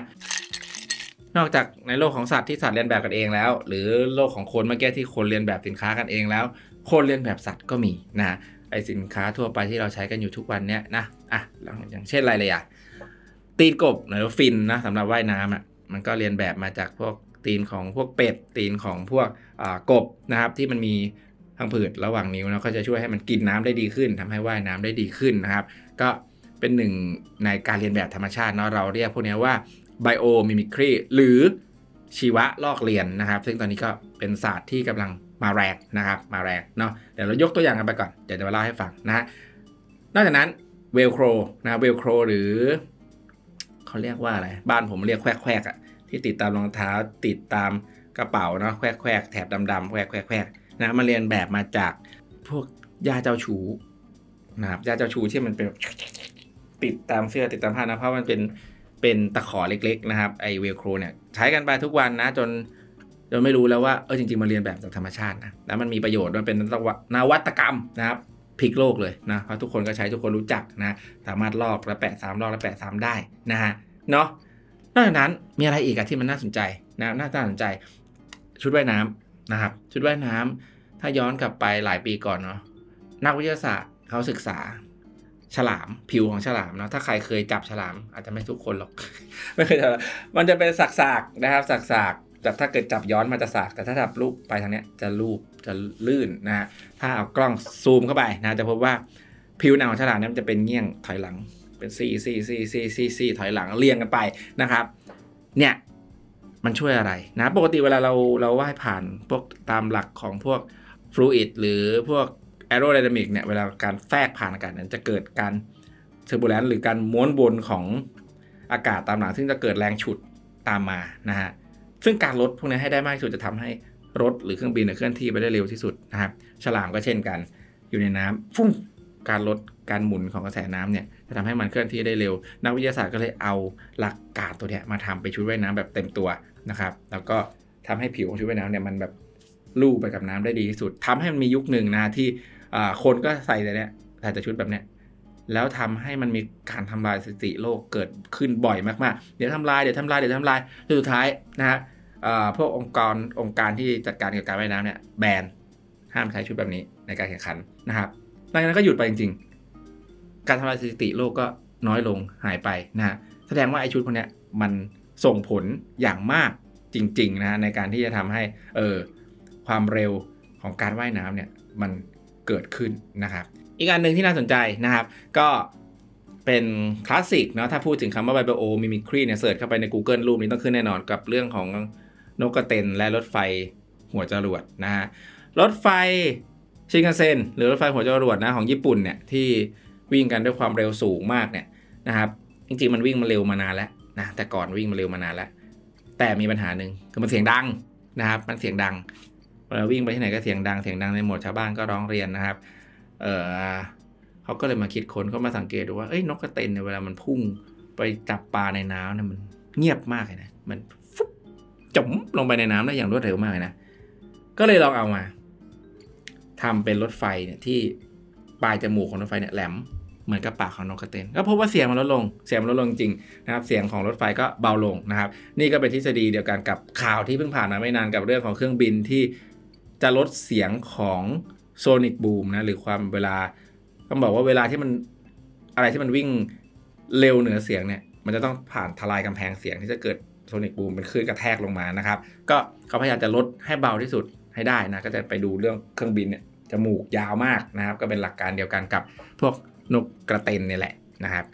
นอกจากในโลกของสัตว์ที่สัตว์เรียนแบบกันเองแล้วหรือโลกของคนเมื่อกี้ที่คนเรียนแบบสินค้ากันเองแล้วคนเรียนแบบสัตว์ก็มีนะไอสินค้าทั่วไปที่เราใช้กันอยู่ทุกวันเนี้ยนะอ่ะอย่างเช่นอะไรเลยอ่ะตีนกบหรือฟินนะสำหรับว่ายน้ำอ่ะมันก็เรียนแบบมาจากพวกตีนของพวกเป็ดตีนของพวกกบนะครับที่มันมีพังผืดระหว่างนิ้วนะก็จะช่วยให้มันกินน้ำได้ดีขึ้นทำให้ว่ายน้ำได้ดีขึ้นนะครับก็เป็นหนึ่งในการเรียนแบบธรรมชาติเนาะเราเรียกพวกนี้ว่าไบโอมิมิครีหรือชีวะลอกเรียนนะครับซึ่งตอนนี้ก็เป็นศาสตร์ที่กำลังมาแรงนะครับมาแรงเนาะเดี๋ยวเรายกตัวอย่างกันไปก่อนเดี๋ยวจะมาเล่าให้ฟังนะนอกจากนั้นเวลโครนะเวลโครหรือเขาเรียกว่าอะไรบ้านผมเรียกแควกแควกอ่ะที่ติดตามรองเท้าติดตามกระเป๋าเนาะแควกแควกแถบดำๆแควกแควกแควกนะมันเรียนแบบมาจากพวกยาเจ้าชู้นะครับยาเจ้าชู้ที่มันเป็นติดตามเสื้อติดตามผ้านะเพราะมันเป็นเป็นตะขอเล็กๆนะครับไอเวลโครเนี่ยใช้กันไปทุกวันนะจน จนไม่รู้แล้วว่าเออจริงๆมาเรียนแบบจากธรรมชาตินะแล้วมันมีประโยชน์มันเป็นนวัตกรรมนะครับพลิกโลกเลยนะเพราะทุกคนก็ใช้ทุกคนรู้จักนะสามารถลอกและแปะสามลอกและแปะสามได้นะฮะเนาะนอกจากนั้นมีอะไรอีกอะที่มันน่าสนใจนะน่าสนใจชุดว่ายน้ำนะครับชุดว่ายน้ำถ้าย้อนกลับไปหลายปีก่อนเนาะนักวิทยาศาสตร์เขาศึกษาฉลามผิวของฉลามเนาะถ้าใครเคยจับฉลามอาจจะไม่ทุกคนหรอก ไม่เคยจับมันจะเป็นสากๆนะครับสากๆแต่ถ้าเกิดจับย้อนมาจะสากแต่ถ้าจับลูกไปทางนี้จะลูบจะลื่นนะฮะถ้าเอากล้องซูมเข้าไปนะจะพบว่าผิวหนังของฉลามเนี่ยมันจะเป็นเงี้ยงถอยหลังเป็นซี่ซี่ซี่ซี่ซี่ซี่ถอยหลังเรียงกันไปนะครับเนี่ยมันช่วยอะไรนะปกติเวลาเราเราว่ายผ่านพวกตามหลักของพวกฟลูอิดหรือพวกแอโรไดนามิกเนี่ยเวลาการแทรกผ่านอากาศนั้นจะเกิดการเทอร์บูเลนซ์หรือการม้วนวนของอากาศตามหลังซึ่งจะเกิดแรงฉุดตามมานะฮะซึ่งการลดพวกนี้ให้ได้มากที่สุดจะทำให้รถหรือเครื่องบินเคลื่อนที่ไปได้เร็วที่สุดนะครับฉลามก็เช่นกันอยู่ในน้ำฟุ้งการลดการหมุนของกระแสน้ำเนี่ยจะทำให้มันเคลื่อนที่ได้เร็วนักวิทยาศาสตร์ก็เลยเอาหลักการตัวนี้มาทำไปชุดว่ายน้ำแบบเต็มตัวนะครับแล้วก็ทำให้ผิวของชุดว่ายน้ำเนี่ยมันแบบลู่ไปกับน้ำได้ดีที่สุดทำให้มันมียุคหนึ่งนะที่คนก็ใส่แต่เนี้ยใส่แต่ชุดแบบเนี้ยแล้วทำให้มันมีการทำลายสถิติโลกเกิดขึ้นบ่อยมากๆเดี๋ยวทำลายเดี๋ยวทำลายเดี๋ยวทำลายสุดท้ายนะฮะพวกองค์กรองค์การที่จัดการเกี่ยวกับการว่ายน้ำเนี่ยแบนห้ามใช้ชุดแบบนี้ในการแข่งขันนะครับหลังจากนั้นก็หยุดไปจริงๆการทำลายสถิติโลกก็น้อยลงหายไปนะฮะแสดงว่าไอชุดพวกเนี้ยมันส่งผลอย่างมากจริงๆนะในการที่จะทำให้เออความเร็วของการว่ายน้ำเนี่ยมันเกิดขึ้นนะครับอีกอันหนึ่งที่น่าสนใจนะครับก็เป็นคลาสสิกเนาะถ้าพูดถึงคำว่าไบโอมิมิครีเนี่ยเสิร์ชเข้าไปใน Google รูปนี้ต้องขึ้นแน่นอนกับเรื่องของนกกระเต็นและรถไฟหัวจรวดนะฮะรถไฟชินคันเซ็นหรือรถไฟหัวจรวดนะของญี่ปุ่นเนี่ยที่วิ่งกันด้วยความเร็วสูงมากเนี่ยนะครับจริงๆมันวิ่งมาเร็วมานานแล้วนะแต่ก่อนวิ่งมาเร็วมานานแล้วแต่มีปัญหาหนึ่งคือมันเสียงดังนะครับมันเสียงดังเวลาวิ่งไปที่ไหนก็เสียงดังเสียงดังในหมดชาวบ้านก็ร้องเรียนนะครับเออเขาก็เลยมาคิดค้นเขามาสังเกตดูว่าเอ้ยนกกระเต็นเนี่ยเวลามันพุ่งไปจับปลาในน้ำเนี่ยมันเงียบมากเลยนะมันฟุ๊บจมลงไปในน้ำได้อย่างรวดเร็วมากเลยนะก็เลยลองเอามาทำเป็นรถไฟเนี่ยที่ปลายจมูกของรถไฟเนี่ยแหลมเหมือนกับปากของนกกระเต็นก็พบว่าเสียงมันลดลงเสียงมันลดลงจริงนะครับเสียงของรถไฟก็เบาลงนะครับนี่ก็เป็นทฤษฎีเดียวกันกับข่าวที่เพิ่งผ่านมาไม่นานกับเรื่องของเครื่องบินที่จะลดเสียงของโซนิกบูมนะหรือความเวลาต้องบอกว่าเวลาที่มันอะไรที่มันวิ่งเร็วเหนือเสียงเนี่ยมันจะต้องผ่านทลายกำแพงเสียงที่จะเกิดโซนิกบูมเป็นคลื่นกระแทกลงมานะครับก็เขาพยายามจะลดให้เบาที่สุดให้ได้นะก็จะไปดูเรื่องเครื่องบินเนี่ยจมูกยาวมากนะครับก็เป็นหลักการเดียวกันกับพวกนกกระเต็นเนี่ยแหละนะครับ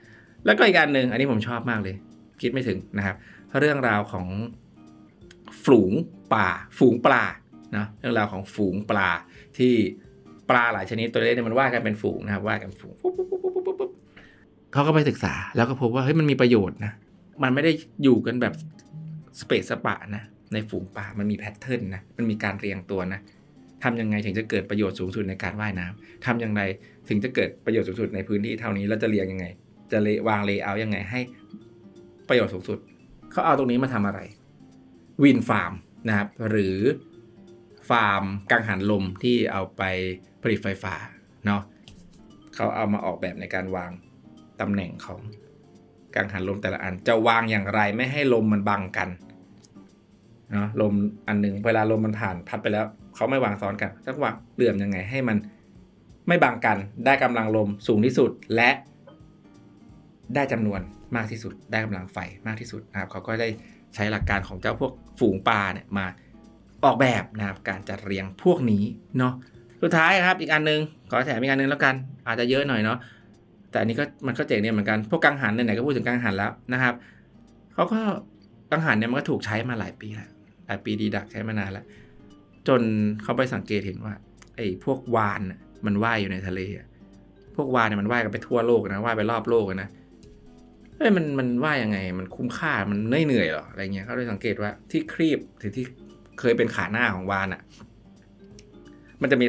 แล้วก็อีกการหนึ่งอันนี้ผมชอบมากเลยคิดไม่ถึงนะครับเรื่องราวของฝูงปลาฝูงปลานะเรื่องราวของฝูงปลาที่ปลาหลายชนิดตัวเล็กเนี่ยมันว่ายกันเป็นฝูงนะครับว่ายกันฝูงเขาก็ไปศึกษาแล้วก็พบว่าเฮ้ยมันมีประโยชน์นะมันไม่ได้อยู่กันแบบสเปซสปะนะในฝูงปลามันมีแพทเทิร์นนะมันมีการเรียงตัวนะทำยังไงถึงจะเกิดประโยชน์สูงสุดในการว่ายน้ำทำอย่างไรถึงจะเกิดประโยชน์สูงสุดในพื้นที่เท่านี้แล้วจะเรียงยังไงจะวางเลเยอร์ยังไงให้ประโยชน์สูงสุดเขาเอาตรงนี้มาทำอะไรวินฟาร์มนะครับหรือฟาร์มกังหันลมที่เอาไปผลิตไฟฟ้าเนาะเขาเอามาออกแบบในการวางตำแหน่งของกังหันลมแต่ละอันจะวางอย่างไรไม่ให้ลมมันบังกันเนาะลมอันหนึ่งเวลาลมมันผ่านพัดไปแล้วเขาไม่วางซ้อนกันจะวางเหลื่อมยังไงให้มันไม่บังกันได้กำลังลมสูงที่สุดและได้จำนวนมากที่สุดได้กำลังไฟมากที่สุดนะครับเขาก็ได้ใช้หลักการของเจ้าพวกฝูงปลาเนี่ยมาออกแบบนะครับการจัดเรียงพวกนี้เนาะสุดท้ายครับอีกอันนึงขอแถมอีกอันนึงแล้วกันอาจจะเยอะหน่อยเนาะแต่อันนี้ก็มันก็เจ๋งเนี่ยเหมือนกันพวกกังหันไหนๆก็พูดถึงกังหันแล้วนะครับเขาก็กังหันเนี่ยมันก็ถูกใช้มาหลายปีแล้วหลายปีดีดักใช้มานานแล้วจนเขาไปสังเกตเห็นว่าไอ้พวกวาฬมันว่ายอยู่ในทะเลพวกวาฬเนี่ยมันว่ายกันไปทั่วโลกนะว่ายไปรอบโลกนะเฮ้ยมันมันว่ายยังไงมันคุ้มค่ามันเหนื่อยหรออะไรเงี้ยเขาเลยสังเกตว่าที่ครีบหรือที่เคยเป็นขาหน้าของวาฬอ่ะมันจะมี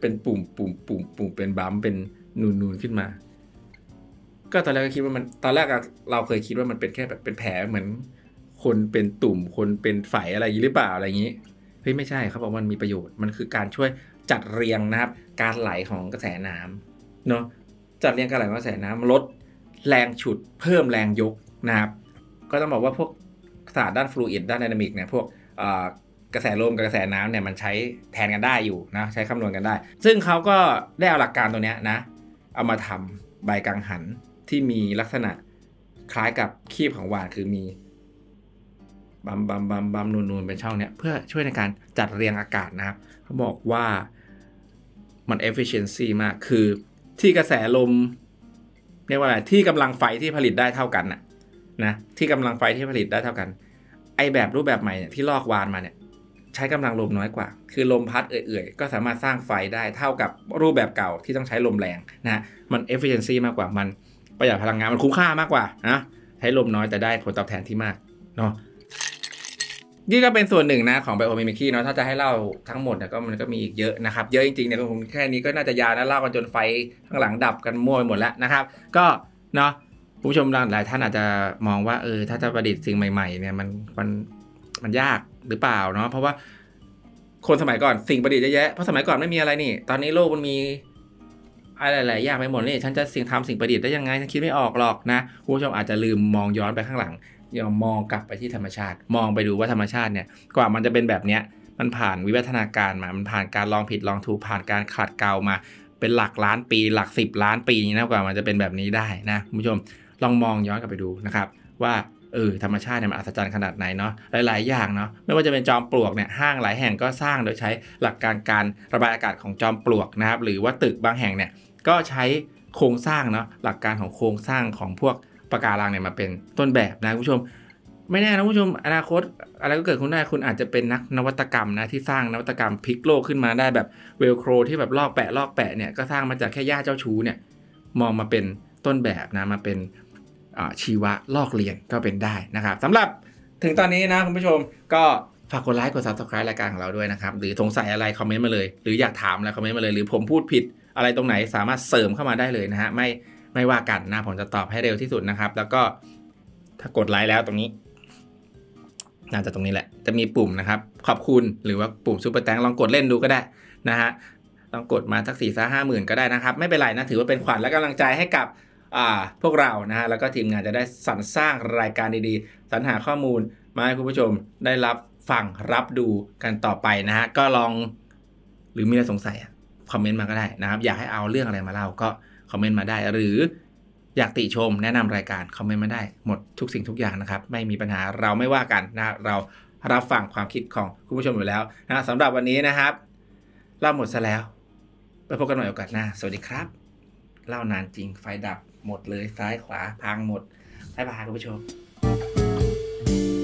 เป็นปุ่มปุ่มปุ่มปุ่มเป็นบัมเป็นนูนนูนขึ้นมาก็ตอนแรกก็คิดว่ามันตอนแรกเราเคยคิดว่ามันเป็นแค่แบบเป็นแผลเหมือน คนเป็นตุ่มคนเป็นไฝอะไรหรือเปล่าอะไรอย่างนี้เฮ้ยไม่ใช่ครับมันมีประโยชน์มันคือการช่วยจัดเรียงนะครับการไหลของกระแสน้ำเนาะจัดเรียงการไหลของกระแสน้ำลดแรงฉุดเพิ่มแรงยกนะครับก็ต้องบอกว่าพวกศาสตร์ด้านฟลูอิดด้านไดนามิกเนี่ยพวกกระแสลมกับกระแสน้ำเนี่ยมันใช้แทนกันได้อยู่นะใช้คำนวณกันได้ซึ่งเขาก็ได้เอาหลักการตัวเนี้ยนะเอามาทำใบกังหันที่มีลักษณะคล้ายกับคีบของวาฬคือมีบัมบัมบัมบัมนูนนูนเป็นช่องเนี้ยเพื่อช่วยในการจัดเรียงอากาศนะครับเขาบอกว่ามัน efficiency มากคือที่กระแสลมเรียกว่าอะไรที่กำลังไฟที่ผลิตได้เท่ากันนะนะที่กำลังไฟที่ผลิตได้เท่ากันไอแบบรูปแบบใหม่เนี่ยที่ลอกวาฬมาเนี่ยใช้กำลังลมน้อยกว่าคือลมพัดเอื่อยๆก็สามารถสร้างไฟได้เท่ากับรูปแบบเก่าที่ต้องใช้ลมแรงนะมัน efficiency มากกว่ามันประหยัดพลังงานมันคุ้มค่ามากกว่านะใช้ลมน้อยแต่ได้ผลตอบแทนที่มากเนาะนี่ก็เป็นส่วนหนึ่งนะของไบโอมิมิครีเนาะถ้าจะให้เล่าทั้งหมดเนี่ยก็มันก็มีอีกเยอะนะครับเยอะจริงๆเนี่ยผมแค่นี้ก็น่าจะยาวนะเล่ากันจนไฟข้างหลังดับกันมั่วไปหมดแล้วนะครับก็เนาะผู้ชมหลายท่านอาจจะมองว่าเออถ้าจะประดิษฐ์สิ่งใหม่ๆเนี่ยมันมันมันยากหรือเปล่าเนาะเพราะว่าคนสมัยก่อนสิ่งประดิษฐ์เยอะแยะเพราะสมัยก่อนไม่มีอะไรนี่ตอนนี้โลกมันมีอะไรหลายอย่างไปหมดนี่ฉันจะสิ่งทำสิ่งประดิษฐ์ได้ยังไงฉันคิดไม่ออกหรอกนะผู้ชมอาจจะลืมมองย้อนไปข้างหลังอย่ามองกลับไปที่ธรรมชาติมองไปดูว่าธรรมชาติเนี่ยกว่ามันจะเป็นแบบเนี้ยมันผ่านวิวัฒนาการมามันผ่านการลองผิดลองถูกผ่านการขัดเกลามาเป็นหลักล้านปีหลักสิบล้านปีนะกว่ามันจะเป็นแบบนี้ได้นะคุณผู้ชมลองมองย้อนกลับไปดูนะครับว่าเออธรรมชาติเนี่ยมันอัศจรรย์ขนาดไหนเนาะหลายๆอย่างเนาะไม่ว่าจะเป็นจอมปลวกเนี่ยห้างหลายแห่งก็สร้างโดยใช้หลักการการระบายอากาศของจอมปลวกนะครับหรือว่าตึกบางแห่งเนี่ยก็ใช้โครงสร้างเนาะหลักการของโครงสร้างของพวกปะการังเนี่ยมาเป็นต้นแบบนะคุณผู้ชมไม่แน่นะคุณผู้ชมอนาคตอะไรก็เกิดขึ้นได้คุณอาจจะเป็นนักนวัตกรรมนะที่สร้างนวัตกรรมพลิกโลกขึ้นมาได้แบบเวลโครที่แบบลอกแปะลอกแปะเนี่ยก็สร้างมาจากแค่หญ้าเจ้าชู้เนี่ยมองมาเป็นต้นแบบนะมาเป็นชีวะลอกเลียนก็เป็นได้นะครับสำหรับถึงตอนนี้นะคุณผู้ชมก็ฝากกดไลค์กด ซับสไครบ์ รายการของเราด้วยนะครับหรือสงสัยอะไรคอมเมนต์มาเลยหรืออยากถามอะไรคอมเมนต์มาเลยหรือผมพูดผิดอะไรตรงไหนสามารถเสริมเข้ามาได้เลยนะฮะไม่ไม่ว่ากันนะผมจะตอบให้เร็วที่สุดนะครับแล้วก็ถ้ากดไลค์แล้วตรงนี้น่าจะตรงนี้แหละจะมีปุ่มนะครับขอบคุณหรือว่าปุ่มซุปเปอร์แตงลองกดเล่นดูก็ได้นะฮะลองกดมาสักสี่ห้าหมื่นก็ได้นะครับไม่เป็นไรนะถือว่าเป็นขวัญและกำลังใจให้กับพวกเรานะฮะแล้วก็ทีมงานจะได้สรรสร้างรายการดีๆสรรหาข้อมูลมาให้คุณผู้ชมได้รับฟังรับดูกันต่อไปนะฮะก็ลองหรือมีอะไรสงสัยคอมเมนต์มาก็ได้นะครับอยากให้เอาเรื่องอะไรมาเล่าก็คอมเมนต์มาได้หรืออยากติชมแนะนำรายการคอมเมนต์มาได้หมดทุกสิ่งทุกอย่างนะครับไม่มีปัญหาเราไม่ว่ากันนะเรารับฟังความคิดของคุณผู้ชมอยู่แล้วนะสำหรับวันนี้นะครับเล่าหมดซะแล้วไปพบกันใหม่โอกาสหน้าสวัสดีครับเล่านานจริงไฟดับหมดเลยซ้ายขวาพังหมดบ๊ายบายคุณผู้ชม